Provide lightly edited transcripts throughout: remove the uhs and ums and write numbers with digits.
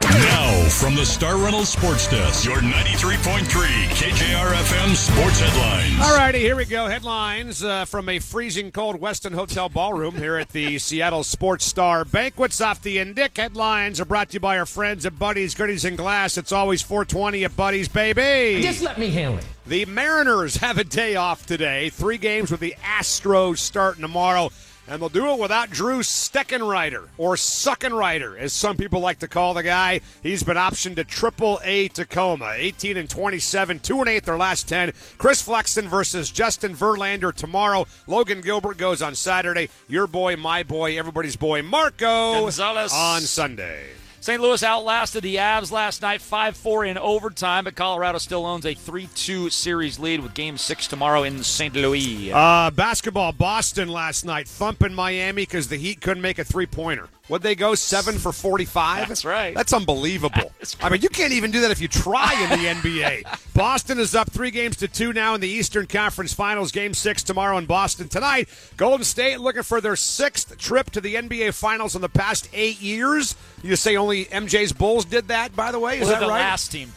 Now, from the Star Reynolds Sports Desk, your 93.3 KJRFM Sports Headlines. All righty, here we go. Headlines from a freezing cold Westin Hotel ballroom here at the Seattle Sports Star Banquets off the Indic. Headlines are brought to you by our friends at Buddy's Goodies and Glass. It's always 420 at Buddy's, baby. Just let me handle it. The Mariners have a day off today. 3 games with the Astros starting tomorrow. And they'll do it without Drew Steckenrider, or Suckenrider, as some people like to call the guy. He's been optioned to Triple-A Tacoma, 18-27, 2-8 their last 10. Chris Flexen versus Justin Verlander tomorrow. Logan Gilbert goes on Saturday. Your boy, my boy, everybody's boy, Marco Gonzalez on Sunday. St. Louis outlasted the Avs last night, 5-4 in overtime, but Colorado still owns a 3-2 series lead with Game 6 tomorrow in St. Louis. Basketball, Boston last night, thumping Miami because the Heat couldn't make a three-pointer. What'd they go, 7 for 45? That's right. That's unbelievable. I mean, you can't even do that if you try in the NBA. Boston is up 3 games to 2 now in the Eastern Conference Finals. Game 6 tomorrow in Boston. Tonight, Golden State looking for their 6th trip to the NBA Finals in the past 8 years. You say only MJ's Bulls did that, by the way? Is that right? Last team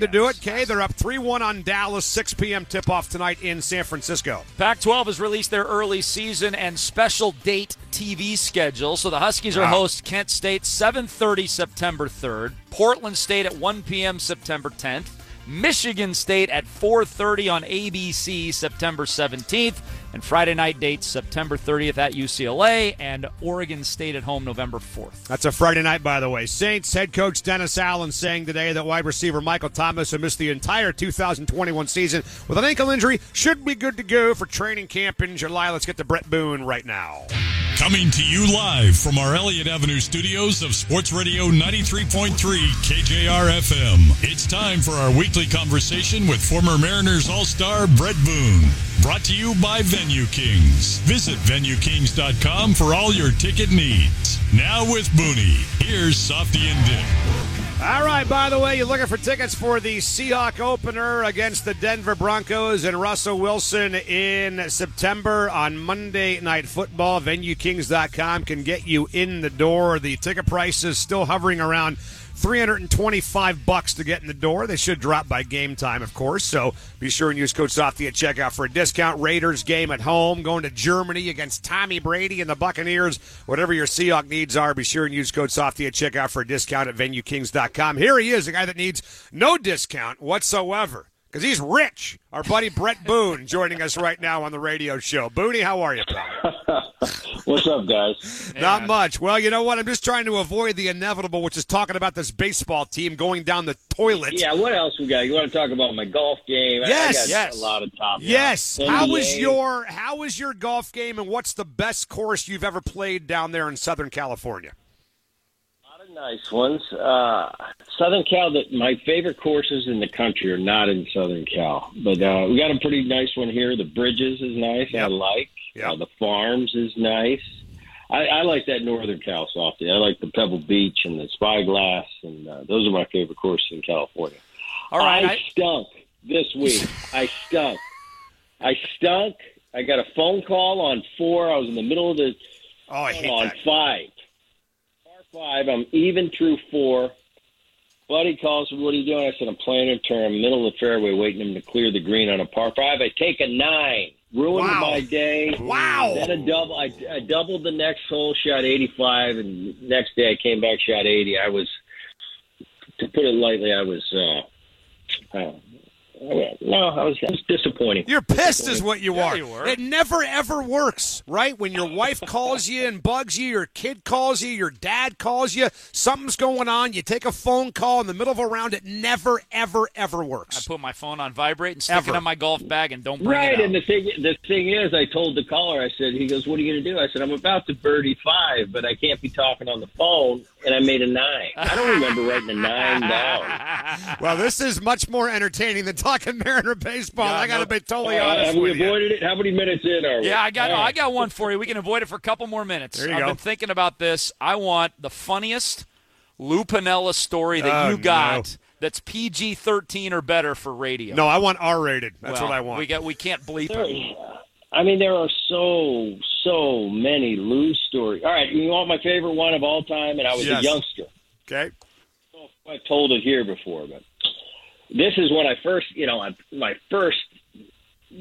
to do it. Okay, they're up 3-1 on Dallas. 6 p.m. tip-off tonight in San Francisco. Pac-12 has released their early season and special date TV schedule, so the Huskies are host Kent State 7:30 September 3rd, Portland State at 1 p.m. September 10th, Michigan State at 4:30 on ABC September 17th, and Friday night dates September 30th at UCLA and Oregon State at home November 4th. That's a Friday night, by the way. Saints head coach Dennis Allen saying today that wide receiver Michael Thomas, who missed the entire 2021 season with an ankle injury, should be good to go for training camp in July. Let's get to Brett Boone right now. Coming to you live from our Elliott Avenue studios of Sports Radio 93.3 KJRFM. It's time for our weekly conversation with former Mariners All-Star Brett Boone. Brought to you by Venue Kings. Visit VenueKings.com for all your ticket needs. Now with Booney, here's Softy and Dick. All right, by the way, you're looking for tickets for the Seahawk opener against the Denver Broncos and Russell Wilson in September on Monday Night Football. VenueKings.com can get you in the door. The ticket price is still hovering around $325 to get in the door. They should drop by game time, of course. So be sure and use code Softy at checkout for a discount. Raiders game at home, going to Germany against Tommy Brady and the Buccaneers. Whatever your Seahawk needs are, be sure and use code Softy at checkout for a discount at VenueKings.com. Here he is, a guy that needs no discount whatsoever because he's rich. Our buddy Brett Boone joining us right now on the radio show. Booney, how are you, pal? What's up, guys? Not much. Well, you know what? I'm just trying to avoid the inevitable, which is talking about this baseball team going down the toilet. Yeah, what else we got? You want to talk about my golf game? Yes, I got a lot of topics. Yes. How was your golf game, and what's the best course you've ever played down there in Southern California? A lot of nice ones. Southern Cal, my favorite courses in the country are not in Southern Cal, but we got a pretty nice one here. The Bridges is nice. Yep. I like. Yeah, the Farms is nice. I like that Northern Cal, Softy. I like the Pebble Beach and the Spyglass, and those are my favorite courses in California. All right, I stunk this week. I stunk. I got a phone call on 4. I was in the middle of the on 5. Par 5. I'm even through 4. Buddy calls me, "What are you doing?" I said, "I'm playing a turn, middle of the fairway, waiting him to clear the green on a par 5. I take a 9. Ruined my day. Wow. Then a double. I doubled the next hole, shot 85, and next day I came back, shot 80. I was, to put it lightly, I was disappointing. You're pissed is what you are. Yeah, you were. It never, ever works, right? When your wife calls you and bugs you, your kid calls you, your dad calls you, something's going on, you take a phone call in the middle of a round, it never, ever, ever works. I put my phone on vibrate and stick it in my golf bag and don't bring it out. And the thing is, I told the caller, I said, he goes, "What are you going to do?" I said, "I'm about to birdie 5, but I can't be talking on the phone." and I made a 9. I don't remember writing a 9 down. Well, this is much more entertaining than talking Mariner baseball. Yeah, I got to be totally honest with you. Have we avoided it? How many minutes in are we? Yeah, I got one for you. We can avoid it for a couple more minutes. There you go. I've been thinking about this. I want the funniest Lou Piniella story that you got. No. That's PG-13 or better for radio. No, I want R-rated. That's what I want. We can't bleep it. I mean, there are so many Lou stories. All right, you want my favorite one of all time, and I was a youngster. Okay. I don't know if I've told it here before, but this is when I first, my first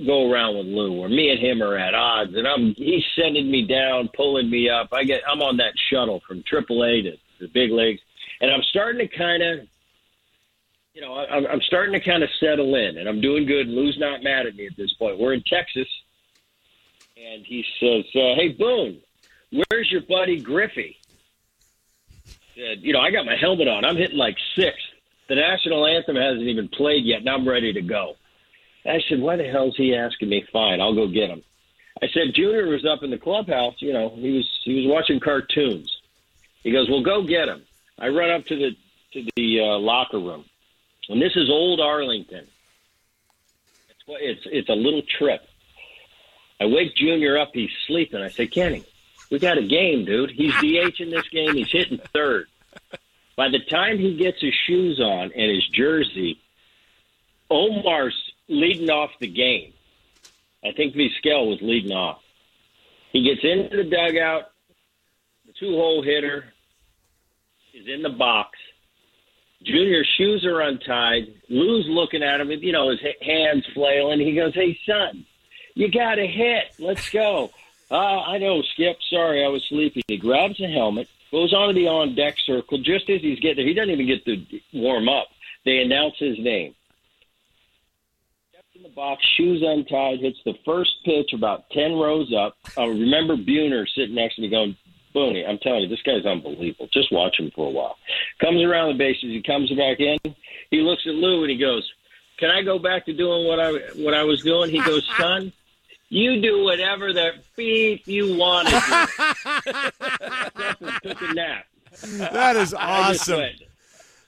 go around with Lou, where me and him are at odds, and he's sending me down, pulling me up. I'm on that shuttle from AAA to the big leagues, and I'm starting to kind of. I'm starting to kind of settle in, and I'm doing good. Lou's not mad at me at this point. We're in Texas, and he says, hey, Boone, where's your buddy Griffey? I said, I got my helmet on. I'm hitting like 6th. The national anthem hasn't even played yet, and I'm ready to go. I said, why the hell's he asking me? Fine, I'll go get him. I said, Junior was up in the clubhouse. He was watching cartoons. He goes, well, go get him. I run up to the locker room. And this is old Arlington. It's a little trip. I wake Junior up. He's sleeping. I say, Kenny, we got a game, dude. He's DH in this game. He's hitting 3rd. By the time he gets his shoes on and his jersey, Omar's leading off the game. I think Vizquel was leading off. He gets into the dugout. The 2-hole hitter is in the box. Junior's shoes are untied. Lou's looking at him, his hands flailing. He goes, hey, son, you got a hit. Let's go. I know, Skip. Sorry, I was sleepy. He grabs a helmet, goes onto the on-deck circle. Just as he's getting there, he doesn't even get to warm up. They announce his name. Steps in the box, shoes untied, hits the first pitch about 10 rows up. I remember Buhner sitting next to me going, Booney, I'm telling you, this guy's unbelievable. Just watch him for a while. Comes around the bases. He comes back in. He looks at Lou and he goes, can I go back to doing what I was doing? He goes, son, you do whatever the beep you want to do. Except for took a nap. That is awesome.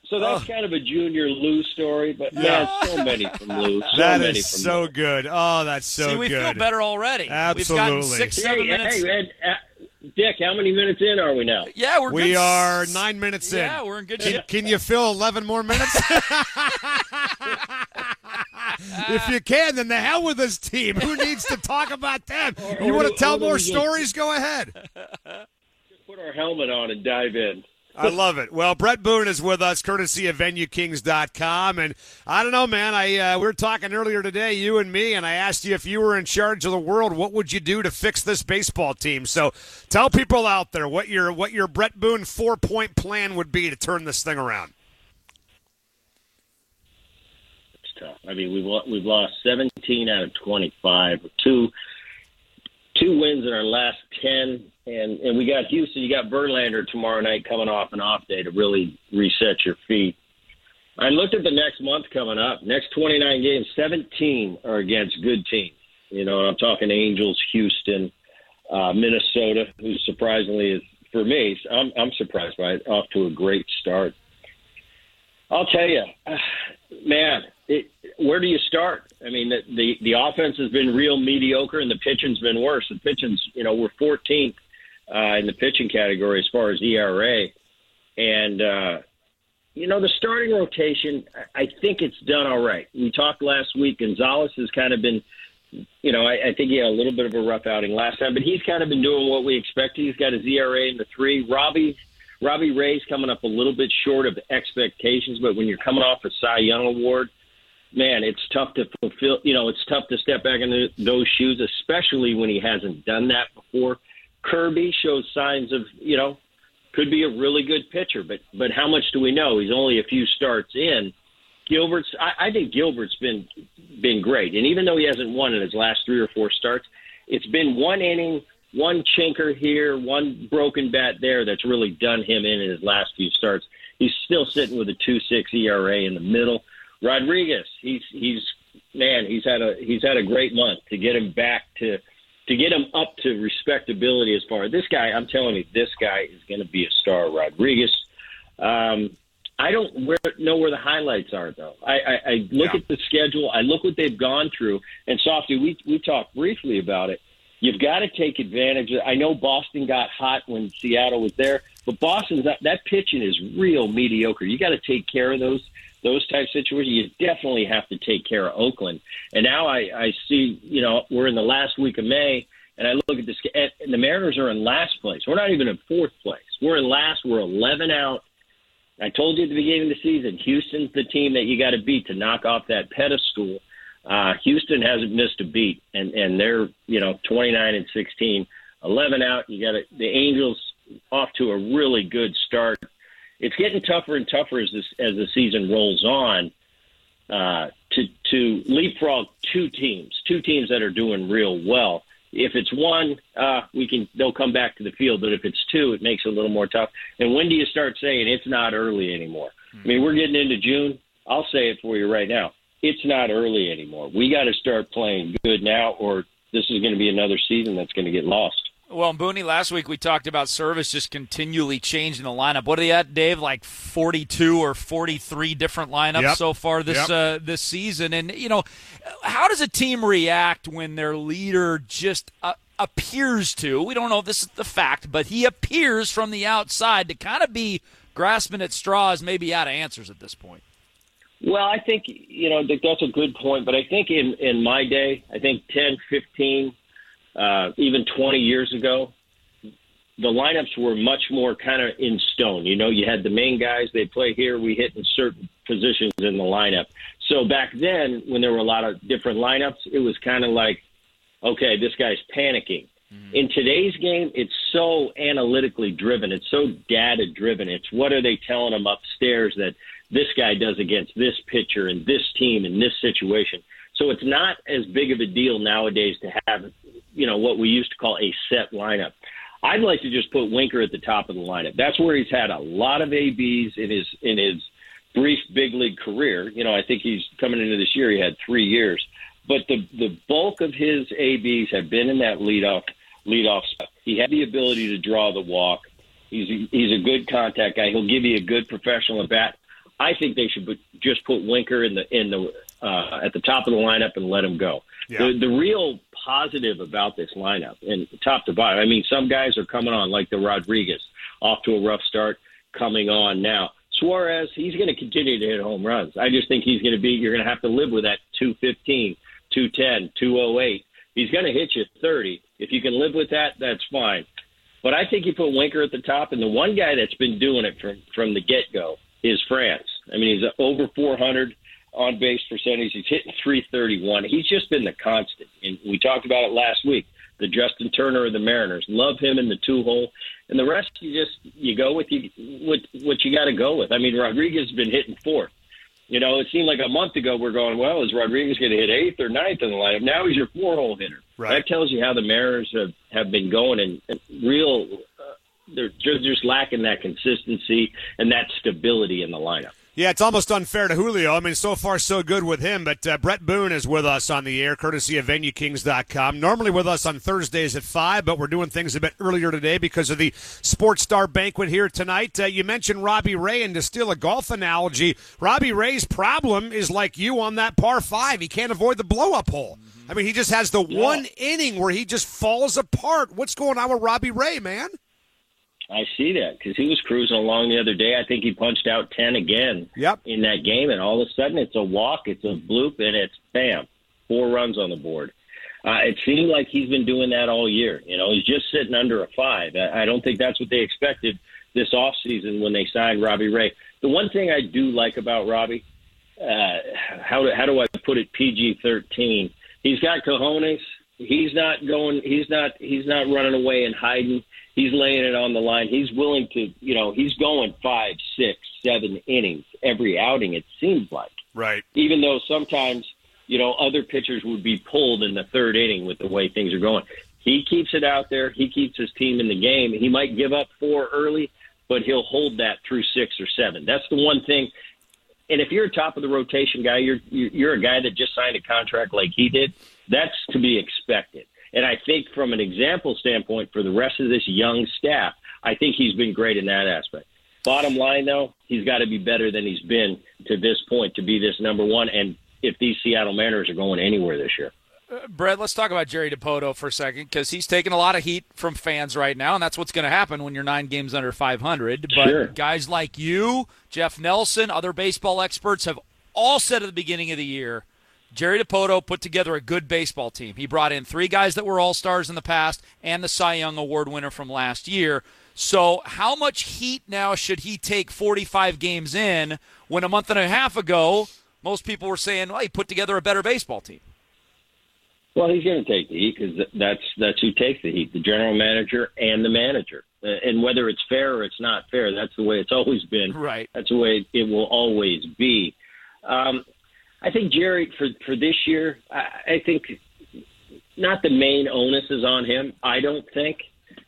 So that's kind of a Junior Lou story, but man, so many from Lou. That is so good. Oh, that's so good. See, we feel better already. Absolutely. We've gotten 6-7 minutes. Hey, man, Dick, how many minutes in are we now? Yeah, we are 9 minutes in. Yeah, we're in good shape. Can you fill 11 more minutes? If you can, then the hell with this team. Who needs to talk about them? You want to tell more stories? Go ahead. Just put our helmet on and dive in. I love it. Well, Brett Boone is with us, courtesy of VenueKings.com. And I don't know, man, we were talking earlier today, you and me, and I asked you if you were in charge of the world, what would you do to fix this baseball team? So tell people out there what your Brett Boone 4-point plan would be to turn this thing around. It's tough. I mean, we've lost 17 out of 25, 2 wins in our last 10, and we got Houston. You got Verlander tomorrow night coming off an off day to really reset your feet. I looked at the next month coming up. Next 29 games, 17 are against good teams. I'm talking Angels, Houston, Minnesota, who surprisingly is, for me, I'm surprised by it, off to a great start. I'll tell you, man, where do you start? I mean, the offense has been real mediocre, and the pitching's been worse. The pitching's, we're 14th in the pitching category as far as ERA. And, the starting rotation, I think it's done all right. We talked last week. Gonzalez has kind of been, I think he had a little bit of a rough outing last time, but he's kind of been doing what we expected. He's got his ERA in the 3. Robbie Ray's coming up a little bit short of expectations, but when you're coming off a Cy Young award, man, it's tough to fulfill. It's tough to step back into those shoes, especially when he hasn't done that before. Kirby shows signs of, could be a really good pitcher, but how much do we know? He's only a few starts in. Gilbert's, I think Gilbert's been great, and even though he hasn't won in his last 3 or 4 starts, it's been one inning. One chinker here, one broken bat there that's really done him in his last few starts. He's still sitting with a 2.6 ERA in the middle. Rodriguez, he's had a great month to get him back to get him up to respectability as far as this guy. I'm telling you, this guy is going to be a star. Rodriguez, I don't know where the highlights are, though. I look at the schedule. I look what they've gone through. And, Softy, we talked briefly about it. You've got to take advantage of. I know Boston got hot when Seattle was there, but Boston's that pitching is real mediocre. You got to take care of those type situations. You definitely have to take care of Oakland. And now I see, we're in the last week of May, and I look at this, and the Mariners are in last place. We're not even in fourth place. We're in last. We're 11 out. I told you at the beginning of the season, Houston's the team that you got to beat to knock off that pedestal. Houston hasn't missed a beat, and they're 29-16, 11 out. You got the Angels off to a really good start. It's getting tougher and tougher as the season rolls on to leapfrog two teams that are doing real well. If it's one, they'll come back to the field. But if it's two, it makes it a little more tough. And when do you start saying it's not early anymore? I mean, we're getting into June. I'll say it for you right now. It's not early anymore. We got to start playing good now, or this is going to be another season that's going to get lost. Well, Booney, last week we talked about Servais just continually changing the lineup. What are they at, Dave? Like 42 or 43 different lineups so far this season. And, how does a team react when their leader just appears to, we don't know if this is the fact, but he appears from the outside to kind of be grasping at straws, maybe out of answers at this point? Well, I think, that's a good point. But I think in my day, I think 10, 15, even 20 years ago, the lineups were much more kind of in stone. You had the main guys. They play here. We hit in certain positions in the lineup. So back then, when there were a lot of different lineups, it was kind of like, okay, this guy's panicking. Mm-hmm. In today's game, it's so analytically driven. It's so data-driven. It's what are they telling them upstairs that this guy does against this pitcher and this team in this situation. So it's not as big of a deal nowadays to have, what we used to call a set lineup. I'd like to just put Winker at the top of the lineup. That's where he's had a lot of ABs in his brief big league career. I think he's coming into this year. He had 3 years, but the bulk of his ABs have been in that leadoff spot. He had the ability to draw the walk. He's a good contact guy. He'll give you a good professional at bat. I think they should just put Winker at the top of the lineup and let him go. Yeah. The real positive about this lineup, and top to bottom, I mean, some guys are coming on, like the Rodriguez, off to a rough start, coming on now. Suarez, he's going to continue to hit home runs. I just think you're going to have to live with that 215, 210, 208. He's going to hit you 30. If you can live with that, that's fine. But I think you put Winker at the top, and the one guy that's been doing it from the get-go is France. I mean, he's over 400 on base percentage. He's hitting 331. He's just been the constant. And we talked about it last week, the Justin Turner of the Mariners. Love him in the two-hole. And the rest, you go with what you got to go with. I mean, Rodriguez has been hitting fourth. It seemed like a month ago we're going, well, is Rodriguez going to hit eighth or ninth in the lineup? Now he's your four-hole hitter. Right. That tells you how the Mariners have been going, and real they're just lacking that consistency and that stability in the lineup. Yeah, it's almost unfair to Julio. I mean, so far so good with him, but Brett Boone is with us on the air, courtesy of VenueKings.com. Normally with us on Thursdays at 5, but we're doing things a bit earlier today because of the Sports Star Banquet here tonight. You mentioned Robbie Ray, and to steal a golf analogy, Robbie Ray's problem is like you on that par 5. He can't avoid the blow-up hole. I mean, he just has the one inning where he just falls apart. What's going on with Robbie Ray, man? I see that because he was cruising along the other day. I think he punched out 10 again in that game, and all of a sudden it's a walk, it's a bloop, and it's bam, 4 runs on the board. It seemed like he's been doing that all year. He's just sitting under a 5. I don't think that's what they expected this offseason when they signed Robbie Ray. The one thing I do like about Robbie, how do I put it, PG-13, he's got cojones. He's not running away and hiding. He's laying it on the line. He's willing to, he's going 5, 6, 7 innings every outing, it seems like. Right. Even though sometimes, other pitchers would be pulled in the third inning with the way things are going. He keeps it out there. He keeps his team in the game. He might give up 4 early, but he'll hold that through 6 or 7. That's the one thing. And if you're a top-of-the-rotation guy, you're a guy that just signed a contract like he did, that's to be expected. And I think from an example standpoint for the rest of this young staff, I think he's been great in that aspect. Bottom line, though, he's got to be better than he's been to this point to be this number one, and if these Seattle Mariners are going anywhere this year. Brett, let's talk about Jerry DiPoto for a second, because he's taking a lot of heat from fans right now, and that's what's going to happen when you're 9 games under 500. But sure, guys like you, Jeff Nelson, other baseball experts have all said at the beginning of the year, Jerry DiPoto put together a good baseball team. He brought in 3 guys that were all-stars in the past and the Cy Young Award winner from last year. So how much heat now should he take 45 games in when a month and a half ago most people were saying, well, he put together a better baseball team? Well, he's going to take the heat because that's who takes the heat, the general manager and the manager. And whether it's fair or it's not fair, that's the way it's always been. Right. That's the way it will always be. I think Jerry, for this year, I think not the main onus is on him, I don't think,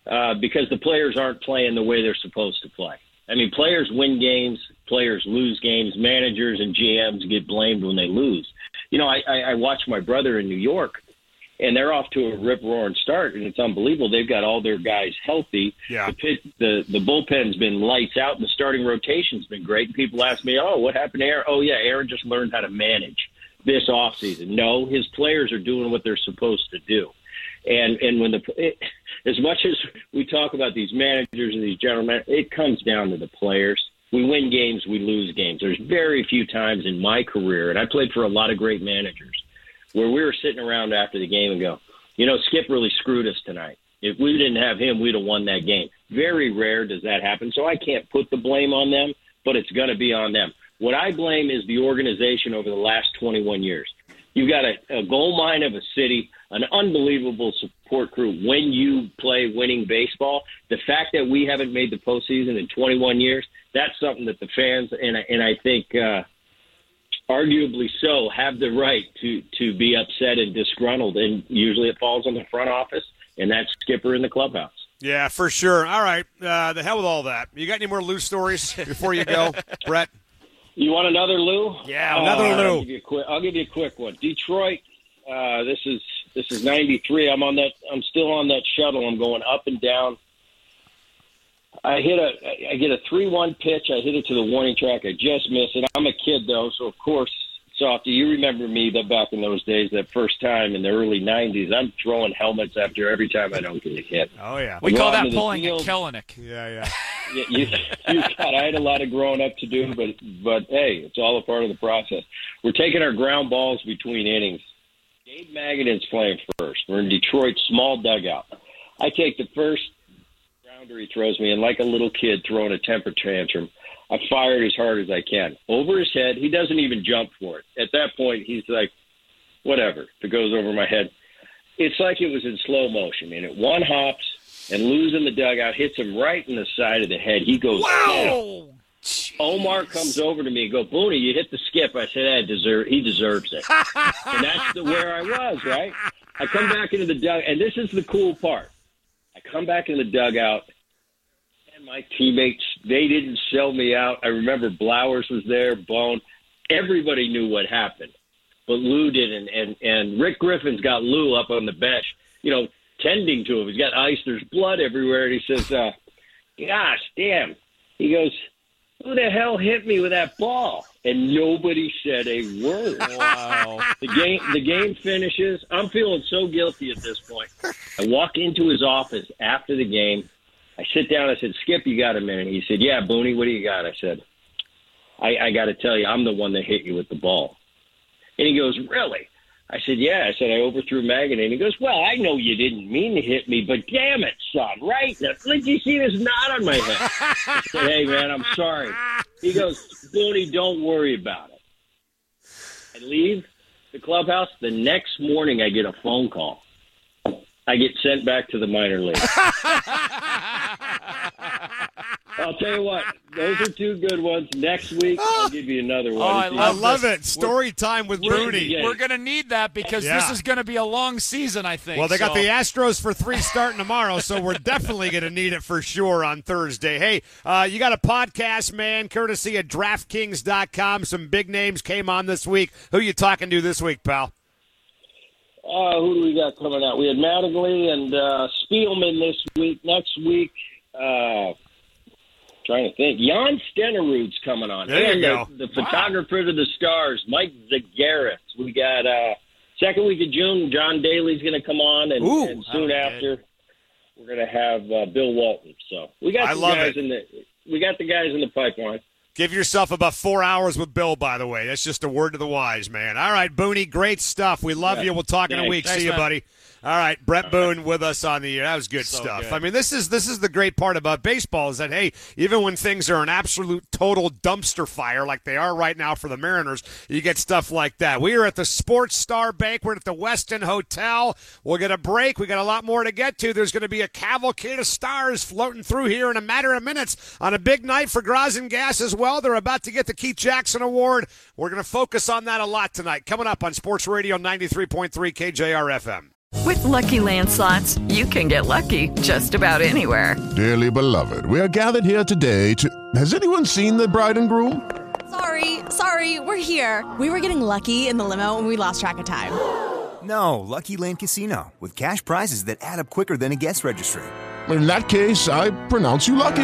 because the players aren't playing the way they're supposed to play. I mean, players win games, players lose games, managers and GMs get blamed when they lose. You know, I watch my brother in New York, and they're off to a rip-roaring start, and it's unbelievable. They've got all their guys healthy. Yeah. The bullpen's been lights out, and the starting rotation's been great. And people ask me, oh, what happened to Aaron? Oh, yeah, Aaron just learned how to manage this offseason. No, his players are doing what they're supposed to do. And when as much as we talk about these managers and these general managers, it comes down to the players. We win games, we lose games. There's very few times in my career, and I played for a lot of great managers, where we were sitting around after the game and go, you know, Skip really screwed us tonight. If we didn't have him, we'd have won that game. Very rare does that happen, so I can't put the blame on them, but it's going to be on them. What I blame is the organization over the last 21 years. You've got a gold mine of a city, an unbelievable support crew when you play winning baseball. The fact that we haven't made the postseason in 21 years, that's something that the fans, and I think arguably so, have the right to be upset and disgruntled, and usually it falls on the front office and that skipper in the clubhouse. Yeah, for sure. All right, the hell with all that. You got any more Lou stories before you go, Brett? You want another Lou? Yeah, another Lou. I'll give you a quick one. Detroit. This is 93. I'm still on that shuttle. I'm going up and down. I get a 3-1 pitch. I hit it to the warning track. I just miss it. I'm a kid, though, so of course, Softy, you remember me that back in those days, that first time in the early 90s. I'm throwing helmets after every time I don't get a hit. Oh, yeah. We call that pulling a Kellenic. Yeah, yeah. I had a lot of growing up to do, but hey, it's all a part of the process. We're taking our ground balls between innings. Gabe Magadan's playing first. We're in Detroit, small dugout. I take the first. He throws me, and like a little kid throwing a temper tantrum, I fired as hard as I can. Over his head, he doesn't even jump for it. At that point, he's like, whatever, if it goes over my head. It's like it was in slow motion, and it one hops, and Lou's in the dugout, hits him right in the side of the head. He goes, wow! Omar comes over to me and goes, Booney, you hit the skip. I said, he deserves it. And that's where I was, right? I come back into the dugout, and this is the cool part. I come back in the dugout, and my teammates, they didn't sell me out. I remember Blowers was there, Bone. Everybody knew what happened, but Lou didn't. And Rick Griffin's got Lou up on the bench, you know, tending to him. He's got ice. There's blood everywhere. And he says, gosh, damn. He goes, who the hell hit me with that ball? And nobody said a word. Wow. The game finishes. I'm feeling so guilty at this point. I walk into his office after the game. I sit down. I said, Skip, you got a minute? He said, yeah, Booney, what do you got? I said, I got to tell you, I'm the one that hit you with the ball. And he goes, really? I said, yeah. I said, I overthrew Magadan. He goes, well, I know you didn't mean to hit me, but damn it, son, right? Now, did you see this knot on my head? I said, hey, man, I'm sorry. He goes, Booney, don't worry about it. I leave the clubhouse. The next morning, I get a phone call. I get sent back to the minor league. I'll tell you what, those are 2 good ones. Next week, I'll give you another one. Oh, I love it. Story time with Booney. We're going to need that because this is going to be a long season, I think. Well, they got the Astros for 3 starting tomorrow, so we're definitely going to need it for sure on Thursday. Hey, you got a podcast, man, courtesy of DraftKings.com. Some big names came on this week. Who you talking to this week, pal? Who do we got coming out? We had Mattingly and Spielman this week. Next week, Trying to think. Jan Stenerud's coming on. There you go. The photographer to the stars, Mike Zagaris. We got second week of June, John Daly's going to come on, and soon after we're going to have Bill Walton. So we got the guys in the pipeline. Give yourself about 4 hours with Bill, by the way. That's just a word to the wise, man. All right, Booney, great stuff. We love you. We'll talk in a week. Thanks, see you, man. Buddy. All right, Brett Boone with us on the air. That was good stuff. Good. I mean, this is the great part about baseball is that, hey, even when things are an absolute total dumpster fire like they are right now for the Mariners, you get stuff like that. We are at the Sports Star Banquet at the Westin Hotel. We'll get a break. We got a lot more to get to. There's going to be a cavalcade of stars floating through here in a matter of minutes on a big night for Graz and Gas as well. They're about to get the Keith Jackson Award. We're going to focus on that a lot tonight. Coming up on Sports Radio 93.3 KJRFM. With Lucky Land Slots, you can get lucky just about anywhere. Dearly beloved, we are gathered here today to... Has anyone seen the bride and groom? Sorry, we're here. We were getting lucky in the limo and we lost track of time. No, Lucky Land Casino, with cash prizes that add up quicker than a guest registry. In that case, I pronounce you lucky.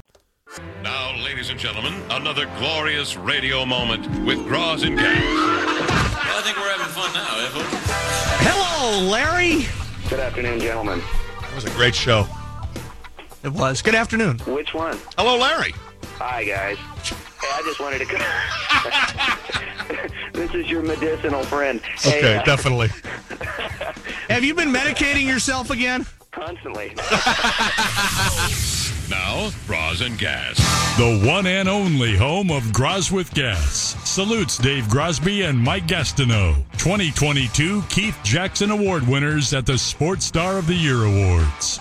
Now, ladies and gentlemen, another glorious radio moment with Groz and Gas. Well, I think we're having fun now, Evo. Hello, Larry. Good afternoon, gentlemen. That was a great show. It was. Good afternoon. Which one? Hello, Larry. Hi, guys. Hey, I just wanted to... This is your medicinal friend. Okay, hey, definitely. Have you been medicating yourself again? Constantly. Now, Groz and Gas. The one and only home of Groz with Gas. Salutes Dave Grosby and Mike Gastineau, 2022 Keith Jackson Award winners at the Sports Star of the Year Awards.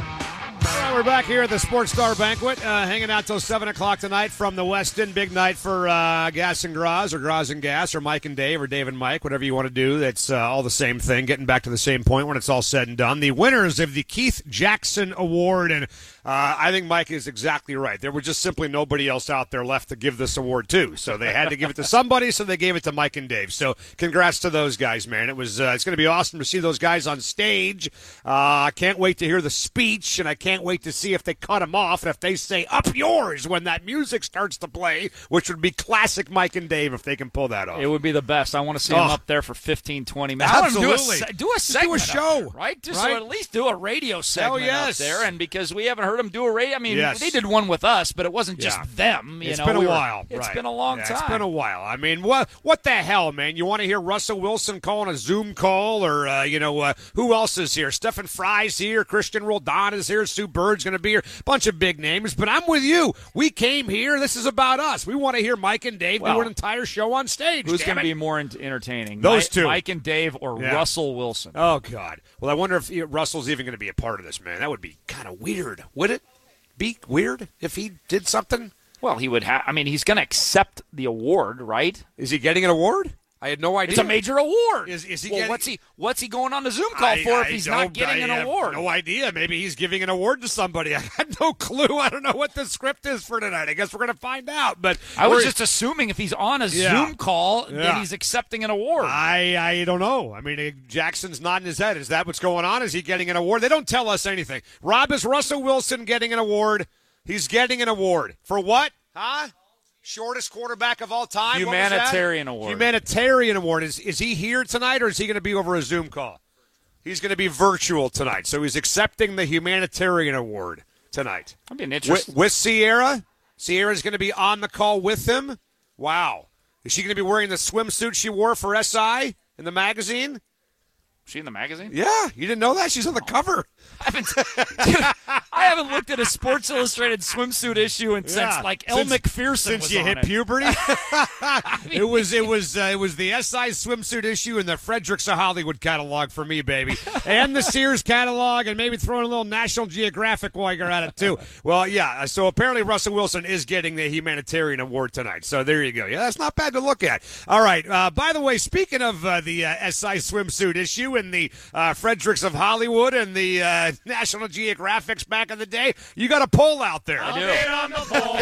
Well, we're back here at the Sports Star Banquet, hanging out till 7 o'clock tonight from the Westin. Big night for Gas and Groz, or Groz and Gas, or Mike and Dave, or Dave and Mike, whatever you want to do. That's all the same thing, getting back to the same point when it's all said and done. The winners of the Keith Jackson Award, and I think Mike is exactly right. There was just simply nobody else out there left to give this award to, so they had to give it to somebody, so they gave it to Mike and Dave. So congrats to those guys, man. It was it's going to be awesome to see those guys on stage. I can't wait to hear the speech, and I can't wait to see if they cut him off and if they say up yours when that music starts to play, which would be classic Mike and Dave if they can pull that off. It would be the best. I want to see him up there for 15, 20 minutes. Absolutely. Do a show. There, right? Or at least do a radio segment out there. And because we haven't heard him do a radio. I mean, they did one with us, but it wasn't just them. You know, been a while. It's been a long time. It's been a while. I mean, what the hell, man? You want to hear Russell Wilson calling a Zoom call or, who else is here? Stephen Fry's here. Christian Roldan is here. Sue Bird's going to be here. Bunch of big names, but I'm with you. We came here. This is about us. We want to hear Mike and Dave do an entire show on stage. Who's going to be more entertaining? Those two. Mike and Dave or Russell Wilson. Oh, God. Well, I wonder if Russell's even going to be a part of this, man. That would be kind of weird. Would it be weird if he did something? Well, he would have. I mean, he's going to accept the award, right? Is he getting an award? I had no idea. It's a major award. Is he getting, what's he going on the Zoom call for if he's not getting an award? I have no idea. Maybe he's giving an award to somebody. I have no clue. I don't know what the script is for tonight. I guess we're going to find out. But I was just assuming if he's on a Zoom call that he's accepting an award. I don't know. I mean, Jackson's nodding his head. Is that what's going on? Is he getting an award? They don't tell us anything. Rob, is Russell Wilson getting an award? He's getting an award. For what? Huh? Shortest quarterback of all time? Humanitarian award. Humanitarian award. Is he here tonight, or is he going to be over a Zoom call? He's going to be virtual tonight, so he's accepting the humanitarian award tonight. I'd be interested. With Sierra? Sierra's going to be on the call with him? Wow. Is she going to be wearing the swimsuit she wore for SI in the magazine? Is she in the magazine? Yeah. You didn't know that? She's on the cover. I haven't looked at a Sports Illustrated swimsuit issue since McPherson. Since you hit puberty, I mean, it was the SI swimsuit issue and the Fredericks of Hollywood catalog for me, baby, and the Sears catalog, and maybe throw in a little National Geographic while you're at it too. Well, yeah. So apparently Russell Wilson is getting the humanitarian award tonight. So there you go. Yeah, that's not bad to look at. All right. By the way, speaking of the SI swimsuit issue and the Fredericks of Hollywood and the National Geographics back in the day. You got a poll out there. I do. Get on the poll.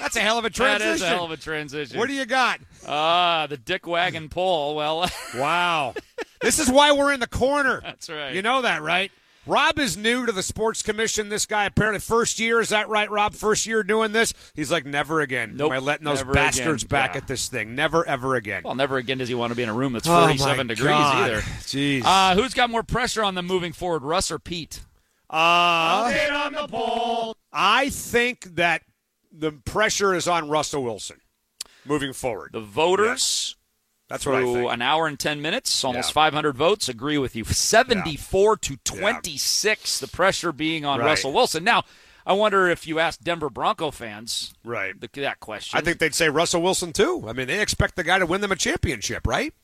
That's a hell of a transition. That is a hell of a transition. What do you got? The dick wagon poll. Well, wow. This is why we're in the corner. That's right. You know that, right? Rob is new to the sports commission. This guy apparently first year. Is that right, Rob? First year doing this? He's like, never again. Nope, am I letting those bastards back at this thing? Never, ever again. Well, never again does he want to be in a room that's 47 degrees either. Jeez. Who's got more pressure on them moving forward, Russ or Pete? Update on the poll. I think that the pressure is on Russell Wilson moving forward. The voters, that's what I think. An hour and 10 minutes, almost 500 votes, agree with you. 74 to 26, the pressure being on Russell Wilson. Now, I wonder if you ask Denver Bronco fans that question. I think they'd say Russell Wilson, too. I mean, they expect the guy to win them a championship, right?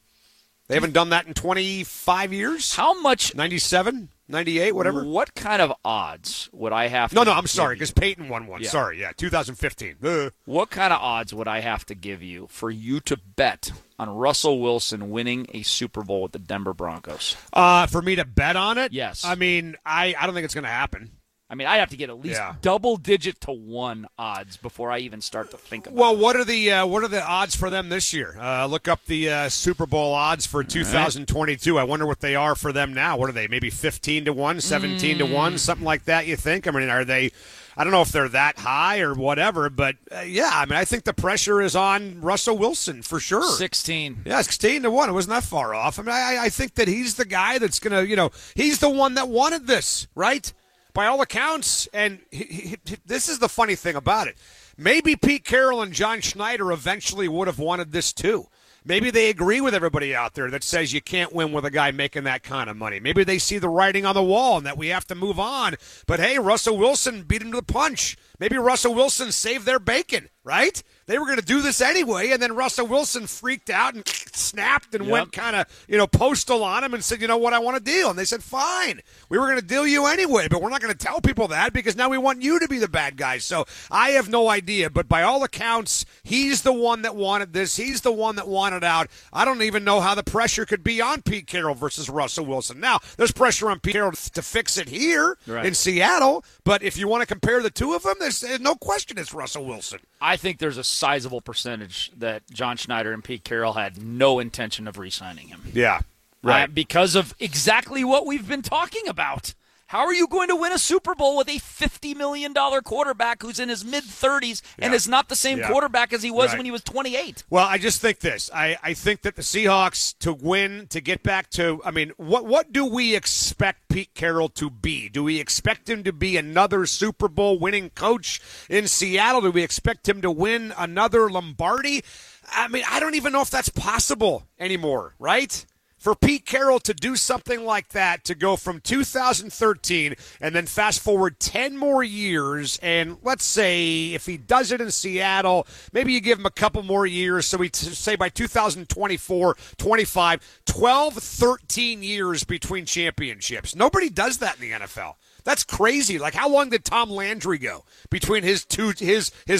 They haven't done that in 25 years. How much? 97? 98, whatever. What kind of odds would I have to give you? No, I'm sorry, because Peyton won one. Yeah. Sorry, 2015. What kind of odds would I have to give you for you to bet on Russell Wilson winning a Super Bowl with the Denver Broncos? For me to bet on it? Yes. I mean, I don't think it's going to happen. I mean, I'd have to get at least double-digit to one odds before I even start to think about it. Well, what are the odds for them this year? Look up the Super Bowl odds for 2022. Right. I wonder what they are for them now. What are they, maybe 15 to 1, 17 to 1, something like that, you think? I mean, are they – I don't know if they're that high or whatever, but, I mean, I think the pressure is on Russell Wilson for sure. 16. Yeah, 16 to 1. It wasn't that far off. I mean, I think that he's the guy that's going to – he's the one that wanted this, right? By all accounts, and this is the funny thing about it. Maybe Pete Carroll and John Schneider eventually would have wanted this too. Maybe they agree with everybody out there that says you can't win with a guy making that kind of money. Maybe they see the writing on the wall and that we have to move on. But, hey, Russell Wilson beat him to the punch. Maybe Russell Wilson saved their bacon, right? They were going to do this anyway, and then Russell Wilson freaked out and snapped and went kind of, postal on him and said, you know what, I want a deal. And they said, fine, we were going to deal you anyway, but we're not going to tell people that because now we want you to be the bad guy. So I have no idea, but by all accounts, he's the one that wanted this. He's the one that wanted out. I don't even know how the pressure could be on Pete Carroll versus Russell Wilson. Now, there's pressure on Pete Carroll to fix it here in Seattle, but if you want to compare the two of them, there's no question it's Russell Wilson. I think there's a sizable percentage that John Schneider and Pete Carroll had no intention of re-signing him. Yeah, right. Because of exactly what we've been talking about. How are you going to win a Super Bowl with a $50 million quarterback who's in his mid-30s and is not the same quarterback as he was when he was 28? Well, I just think this. I think that the Seahawks to win, to get back to – I mean, what do we expect Pete Carroll to be? Do we expect him to be another Super Bowl winning coach in Seattle? Do we expect him to win another Lombardi? I mean, I don't even know if that's possible anymore, right? For Pete Carroll to do something like that, to go from 2013 and then fast forward 10 more years, and let's say if he does it in Seattle, maybe you give him a couple more years, so we say by 2024, 25, 12, 13 years between championships. Nobody does that in the NFL. That's crazy. Like, how long did Tom Landry go between his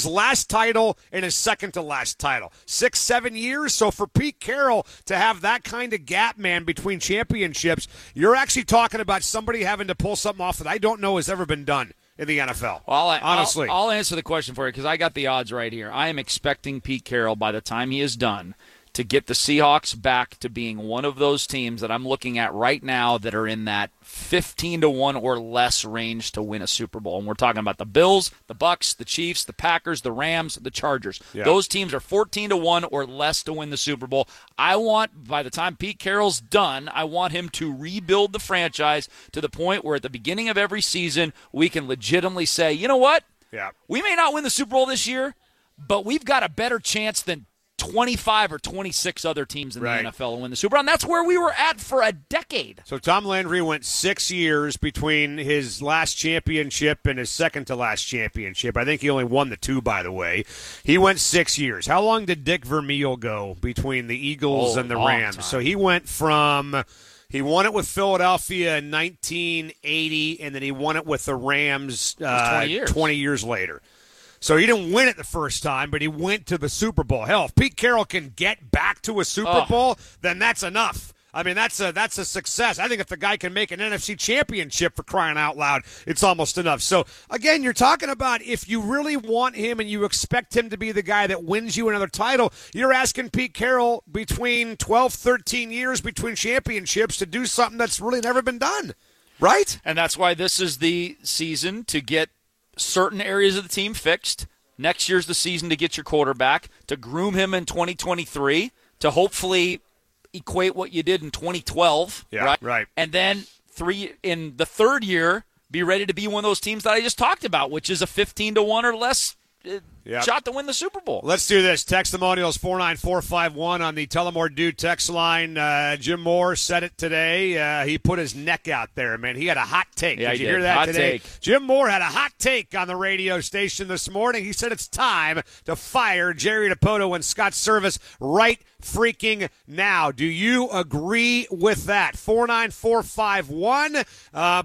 last title and his second-to-last title? 6-7 years? So for Pete Carroll to have that kind of gap, man, between championships, you're actually talking about somebody having to pull something off that I don't know has ever been done in the NFL, well, honestly. I'll answer the question for you because I got the odds right here. I am expecting Pete Carroll, by the time he is done, to get the Seahawks back to being one of those teams that I'm looking at right now that are in that 15 to 1 or less range to win a Super Bowl. And we're talking about the Bills, the Bucks, the Chiefs, the Packers, the Rams, the Chargers. Yeah. Those teams are 14 to 1 or less to win the Super Bowl. I want, by the time Pete Carroll's done, I want him to rebuild the franchise to the point where at the beginning of every season we can legitimately say, you know what? Yeah. We may not win the Super Bowl this year, but we've got a better chance than 25 or 26 other teams in the NFL and win the Super Bowl. And that's where we were at for a decade. So Tom Landry went 6 years between his last championship and his second-to-last championship. I think he only won the two, by the way. He went 6 years. How long did Dick Vermeil go between the Eagles and the Rams? Time. So he went from – he won it with Philadelphia in 1980, and then he won it with the Rams 20 years later. So he didn't win it the first time, but he went to the Super Bowl. Hell, if Pete Carroll can get back to a Super Bowl, then that's enough. I mean, that's a success. I think if the guy can make an NFC championship, for crying out loud, it's almost enough. So, again, you're talking about if you really want him and you expect him to be the guy that wins you another title, you're asking Pete Carroll between 12, 13 years between championships to do something that's really never been done, right? And that's why this is the season to get certain areas of the team fixed. Next year's the season to get your quarterback, to groom him in 2023, to hopefully equate what you did in 2012. Yeah, right. And then in the third year, be ready to be one of those teams that I just talked about, which is a 15-1 or less shot to win the Super Bowl. Let's do this. Testimonials 49451 on the Tullamore Dew text line. Jim Moore said it today. He put his neck out there, man. He had a hot take. Yeah, did you hear that today? Jim Moore had a hot take on the radio station this morning. He said it's time to fire Jerry DiPoto and Scott Servais right freaking now. Do you agree with that? 49451.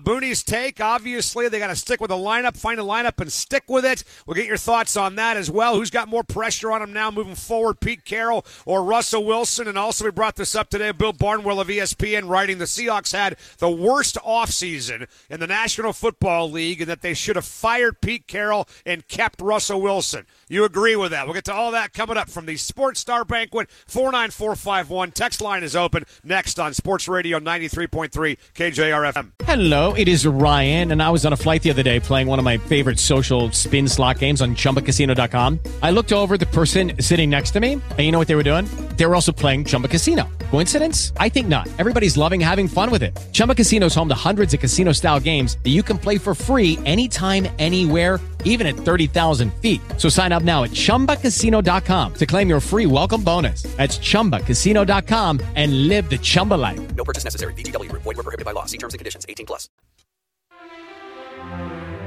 Boone's take, obviously, they got to stick with the lineup, find a lineup and stick with it. We'll get your thoughts on that as well. Who's got more pressure on him now moving forward, Pete Carroll or Russell Wilson? And also, we brought this up today, Bill Barnwell of ESPN writing, the Seahawks had the worst offseason in the National Football League and that they should have fired Pete Carroll and kept Russell Wilson. You agree with that? We'll get to all that coming up from the Sports Star Banquet. 49451. Text line is open next on Sports Radio 93.3 KJRFM. Hello, it is Ryan, and I was on a flight the other day playing one of my favorite social spin slot games on ChumbaCasino.com. I looked over the person sitting next to me, and you know what they were doing? They were also playing Chumba Casino. Coincidence? I think not. Everybody's loving having fun with it. Chumba Casino is home to hundreds of casino-style games that you can play for free anytime, anywhere, even at 30,000 feet. So sign up now at ChumbaCasino.com to claim your free welcome bonus. That's ChumbaCasino.com and live the Chumba life. No purchase necessary. VGW. Void where prohibited by law. See terms and conditions. 18+.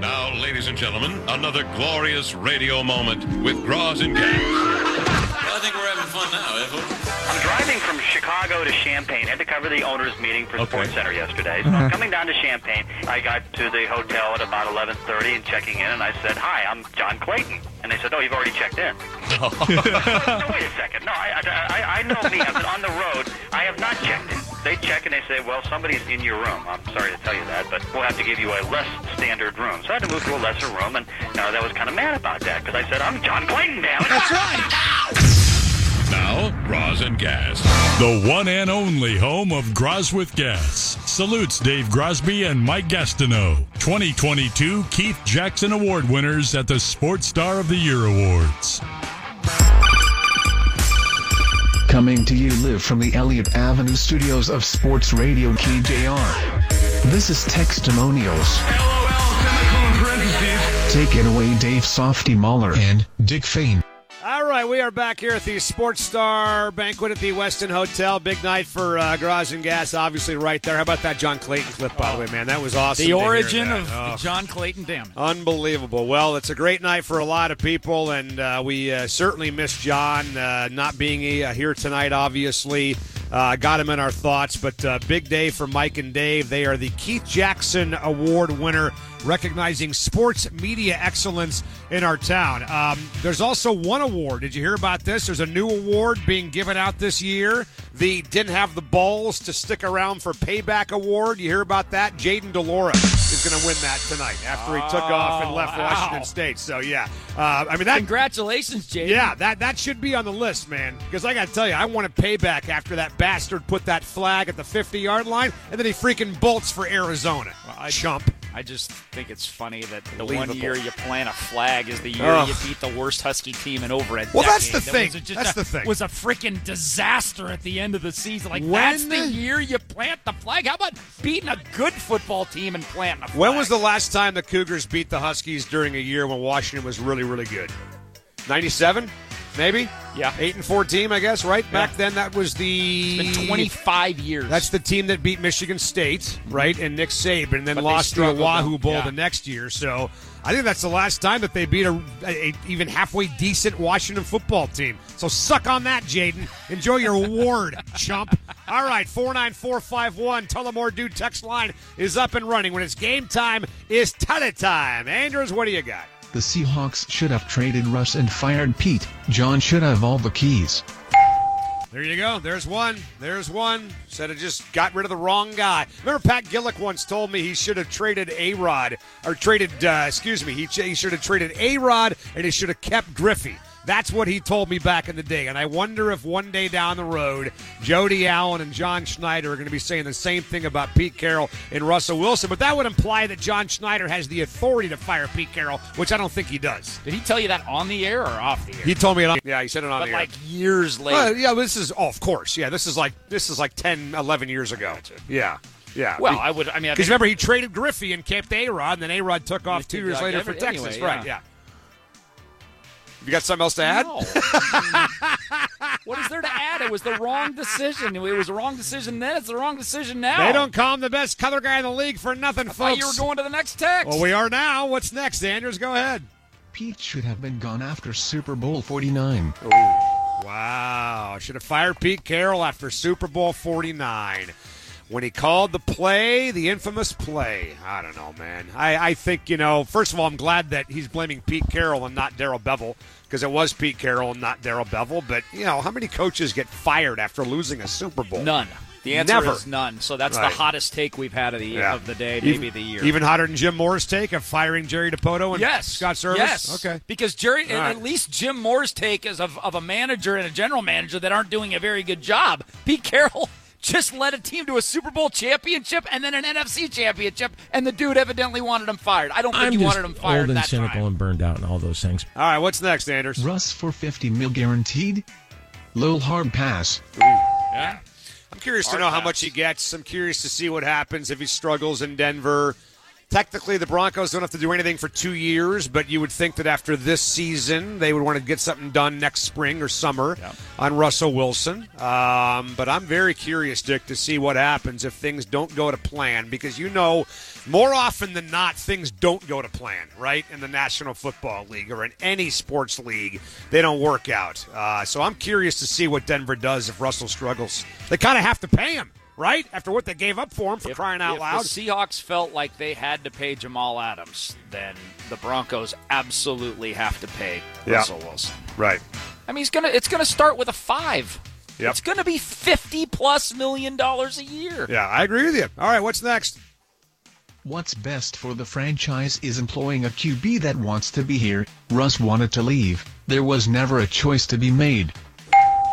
Now, ladies and gentlemen, another glorious radio moment with Groz and Gags. Well, I think we're having fun now, I'm driving from Chicago to Champaign. I had to cover the owners' meeting for SportsCenter yesterday. So I'm coming down to Champaign. I got to the hotel at about 11:30 and checking in, and I said, "Hi, I'm John Clayton." And they said, "Oh, you've already checked in." Oh. No, wait a second. No, I know me. I've been on the road. I have not checked in. They check and they say, "Well, somebody's in your room. I'm sorry to tell you that, but we'll have to give you a less standard room." So I had to move to a lesser room, and that was kind of mad about that because I said, "I'm John Clayton now." That's right. Now, Groz and Gas, the one and only home of Groz with Gas, salutes Dave Grosby and Mike Gastineau, 2022 Keith Jackson Award winners at the Sports Star of the Year Awards. Coming to you live from the Elliott Avenue studios of Sports Radio KJR. This is Textimonials. LOL, take it away, Dave Softy Mahler and Dick Fain. All right, we are back here at the Sports Star Banquet at the Westin Hotel. Big night for Groz and Gas, obviously, right there. How about that John Clayton clip, by the way, man? That was awesome. The origin of the John Clayton damage. Unbelievable. Well, it's a great night for a lot of people, and we certainly miss John not being here tonight, obviously. Got him in our thoughts, but big day for Mike and Dave. They are the Keith Jackson Award winner, recognizing sports media excellence in our town. There's also one award. Did you hear about this? There's a new award being given out this year. The Didn't Have the Balls to Stick Around for Payback Award. You hear about that? Jayden de Laura is going to win that tonight after he took off and left Washington State. So, yeah. I mean, congratulations, Jayden. Yeah, that should be on the list, man, because I got to tell you, I want to pay back after that bastard put that flag at the 50-yard line, and then he freaking bolts for Arizona. Well, chump. I just think it's funny that the one year you plant a flag is the year you beat the worst Husky team in over a decade. Well, that's the thing. That was a freaking disaster at the end of the season. Like, that's the year you plant the flag? How about beating a good football team and planting a flag? When was the last time the Cougars beat the Huskies during a year when Washington was really, really good? 97? maybe? Yeah. 8-4 team, I guess, right? Back then, that was the... It's been 25 years. That's the team that beat Michigan State, right? And Nick Saban, and then lost to the Wahoo Bowl the next year. So I think that's the last time that they beat a even halfway decent Washington football team. So suck on that, Jayden. Enjoy your award, chump. All right, 49451, Tullamore Dew text line is up and running. When it's game time, it's Tully time. Andrews, what do you got? The Seahawks should have traded Russ and fired Pete. John should have all the keys. There you go. There's one. There's one. Said it just got rid of the wrong guy. Remember Pat Gillick once told me he should have traded A-Rod, or traded, he should have traded A-Rod and he should have kept Griffey. That's what he told me back in the day, and I wonder if one day down the road, Jody Allen and John Schneider are going to be saying the same thing about Pete Carroll and Russell Wilson, but that would imply that John Schneider has the authority to fire Pete Carroll, which I don't think he does. Did he tell you that on the air or off the air? He told me it on the air. Yeah, he said it on the air. But like years later. This is like 10, 11 years ago. Gotcha. Yeah. Yeah. Well, I would, because remember, he traded Griffey and kept A-Rod, and then A-Rod took off 2 years later for Texas. Anyway, yeah. Right, yeah. You got something else to add? No. What is there to add? It was the wrong decision. It was the wrong decision then. It's the wrong decision now. They don't call him the best color guy in the league for nothing, folks. I thought you were going to the next text. Well, we are now. What's next, Andrews? Go ahead. Pete should have been gone after Super Bowl 49. Ooh. Wow. Should have fired Pete Carroll after Super Bowl 49. When he called the play, the infamous play. I don't know, man. I think, first of all, I'm glad that he's blaming Pete Carroll and not Darrell Bevell, because it was Pete Carroll and not Darrell Bevell. But, how many coaches get fired after losing a Super Bowl? None. The answer is none. So that's the hottest take we've had of the day, maybe the year. Even hotter than Jim Moore's take of firing Jerry DiPoto and Scott Servais? Yes. Okay. Because at least Jim Moore's take is of a manager and a general manager that aren't doing a very good job. Pete Carroll just led a team to a Super Bowl championship and then an NFC championship, and the dude evidently wanted him fired. I don't think he wanted him fired that time. I'm just old and cynical and burned out and all those things. All right, what's next, Anders? Russ for $50 million guaranteed. Lil hard pass. Ooh. Yeah. I'm curious to know how much he gets. I'm curious to see what happens if he struggles in Denver. Technically, the Broncos don't have to do anything for 2 years, but you would think that after this season, they would want to get something done next spring or summer on Russell Wilson. But I'm very curious, Dick, to see what happens if things don't go to plan, because more often than not, things don't go to plan, right? In the National Football League or in any sports league, they don't work out. So I'm curious to see what Denver does if Russell struggles. They kind of have to pay him. Right? After what they gave up for him, for crying out loud. If the Seahawks felt like they had to pay Jamal Adams, then the Broncos absolutely have to pay Russell Wilson. Right. It's going to start with a 5. Yep. It's going to be $50+ million a year. Yeah, I agree with you. All right, what's next? What's best for the franchise is employing a QB that wants to be here. Russ wanted to leave. There was never a choice to be made.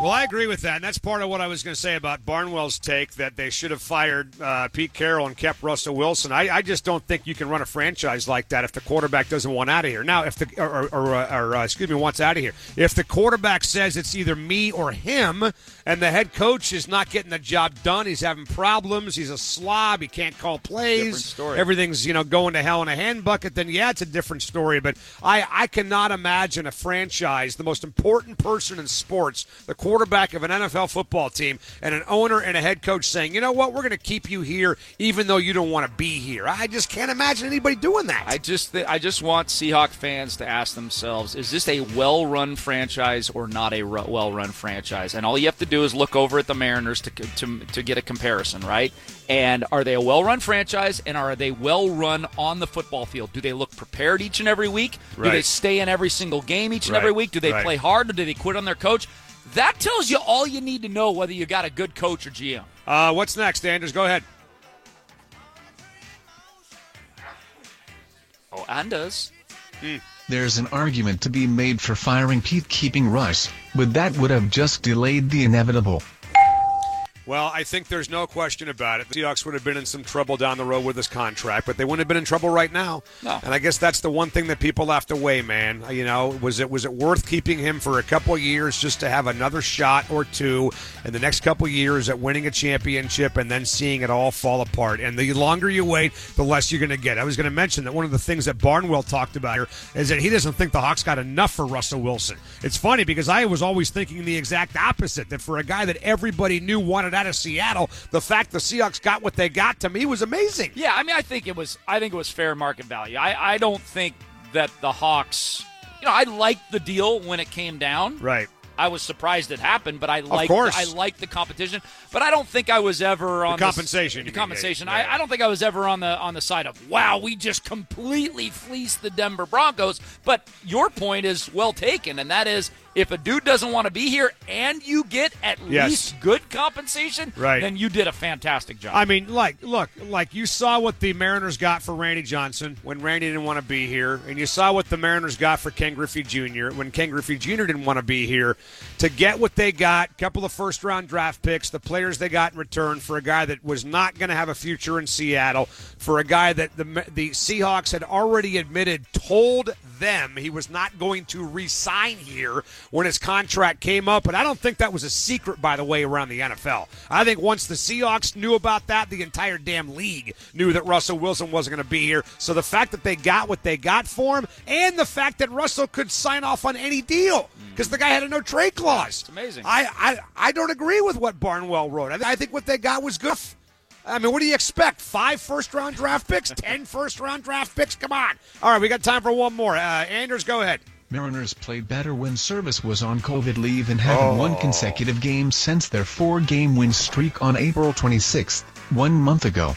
Well, I agree with that, and that's part of what I was going to say about Barnwell's take that they should have fired Pete Carroll and kept Russell Wilson. I just don't think you can run a franchise like that if the quarterback doesn't want out of here. Now, if wants out of here. If the quarterback says it's either me or him, and the head coach is not getting the job done, he's having problems, he's a slob, he can't call plays, different story. Everything's going to hell in a handbucket, then it's a different story. But I cannot imagine a franchise, the most important person in sports, the quarterback of an NFL football team, and an owner and a head coach saying, you know what, we're going to keep you here even though you don't want to be here. I just can't imagine anybody doing that. I just want Seahawk fans to ask themselves, is this a well-run franchise or not a well-run franchise? And all you have to do is look over at the Mariners to get a comparison, right? And are they a well-run franchise, and are they well-run on the football field? Do they look prepared each and every week? Right. Do they stay in every single game each and every week? Do they play hard, or do they quit on their coach? That tells you all you need to know whether you got a good coach or GM. What's next, Anders? Go ahead. Oh, Anders. There's an argument to be made for firing Pete, keeping Russ, but that would have just delayed the inevitable. Well, I think there's no question about it. The Seahawks would have been in some trouble down the road with this contract, but they wouldn't have been in trouble right now. No. And I guess that's the one thing that people have to weigh, man. You know, was it worth keeping him for a couple of years just to have another shot or two in the next couple of years at winning a championship and then seeing it all fall apart? And the longer you wait, the less you're going to get. I was going to mention that one of the things that Barnwell talked about here is that he doesn't think the Hawks got enough for Russell Wilson. It's funny because I was always thinking the exact opposite, that for a guy that everybody knew wanted out of Seattle, the fact the Seahawks got what they got, to me, was amazing. Yeah, I mean, I think it was fair market value. I don't think that the Hawks, you know, I liked the deal when it came down. Right. I was surprised it happened, but I liked the competition. But I don't think I was ever on the compensation. Yeah. I don't think I was ever on the side of, wow, we just completely fleeced the Denver Broncos. But your point is well taken, and that is, if a dude doesn't want to be here and you get at least good compensation, then you did a fantastic job. I mean, look, you saw what the Mariners got for Randy Johnson when Randy didn't want to be here, and you saw what the Mariners got for Ken Griffey Jr. when Ken Griffey Jr. didn't want to be here. To get what they got, a couple of first-round draft picks, the players they got in return for a guy that was not going to have a future in Seattle, for a guy that the Seahawks had already admitted told them he was not going to re-sign here when his contract came up. But I don't think that was a secret, by the way, around the NFL. I think once the Seahawks knew about that, the entire damn league knew that Russell Wilson wasn't going to be here. So the fact that they got what they got for him, and the fact that Russell could sign off on any deal because the guy had a no-trade clause. It's amazing. I don't agree with what Barnwell wrote. I think what they got was good. I mean, what do you expect? 5 first-round draft picks? 10 first-round draft picks? Come on. All right, we got time for one more. Anders, go ahead. Mariners played better when Servais was on COVID leave and haven't won consecutive games since their 4-game win streak on April 26th, 1 month ago.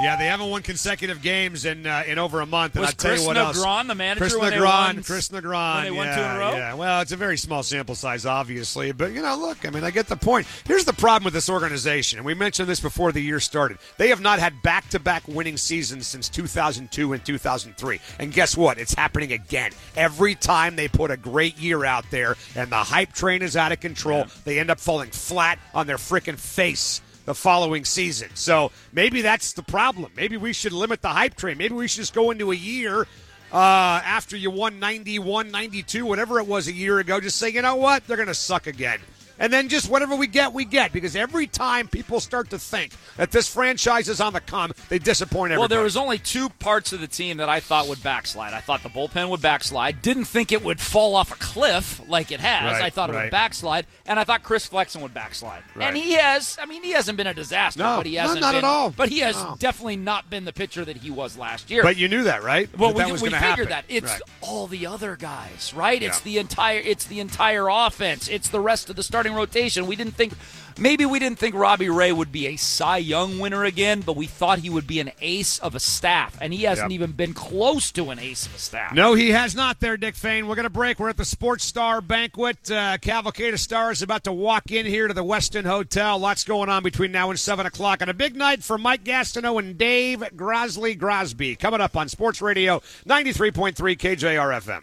Yeah, they haven't won consecutive games in over a month. And I'll tell you what else. Was Chris Negron the manager when they won 2 in a row? Yeah, well, it's a very small sample size, obviously. But, you know, look, I mean, I get the point. Here's the problem with this organization, and we mentioned this before the year started. They have not had back-to-back winning seasons since 2002 and 2003. And guess what? It's happening again. Every time they put a great year out there and the hype train is out of control, they end up falling flat on their freaking face the following season. So maybe that's the problem. Maybe we should limit the hype train. Maybe we should just go into a year after you won 91, 92, whatever it was a year ago, just say, you know what, they're going to suck again. And then just whatever we get. Because every time people start to think that this franchise is on the come, they disappoint everybody. Well, there was only 2 parts of the team that I thought would backslide. I thought the bullpen would backslide. Didn't think it would fall off a cliff like it has. Right, I thought it would backslide. And I thought Chris Flexen would backslide. Right. And he has. I mean, he hasn't been a disaster. No, but he hasn't not been, at all. But he has definitely not been the pitcher that he was last year. But you knew that, right? Well, that we figured that. It's all the other guys, right? Yeah. It's the entire offense. It's the rest of the starting rotation. Maybe we didn't think Robbie Ray would be a Cy Young winner again, but we thought he would be an ace of a staff, and he hasn't even been close to an ace of a staff. No, he has not there, Dick Fain. We're going to break. We're at the Sports Star Banquet. Cavalcade of Stars about to walk in here to the Westin Hotel. Lots going on between now and 7 o'clock, and a big night for Mike Gastineau and Dave Grosby. Coming up on Sports Radio 93.3 KJRFM.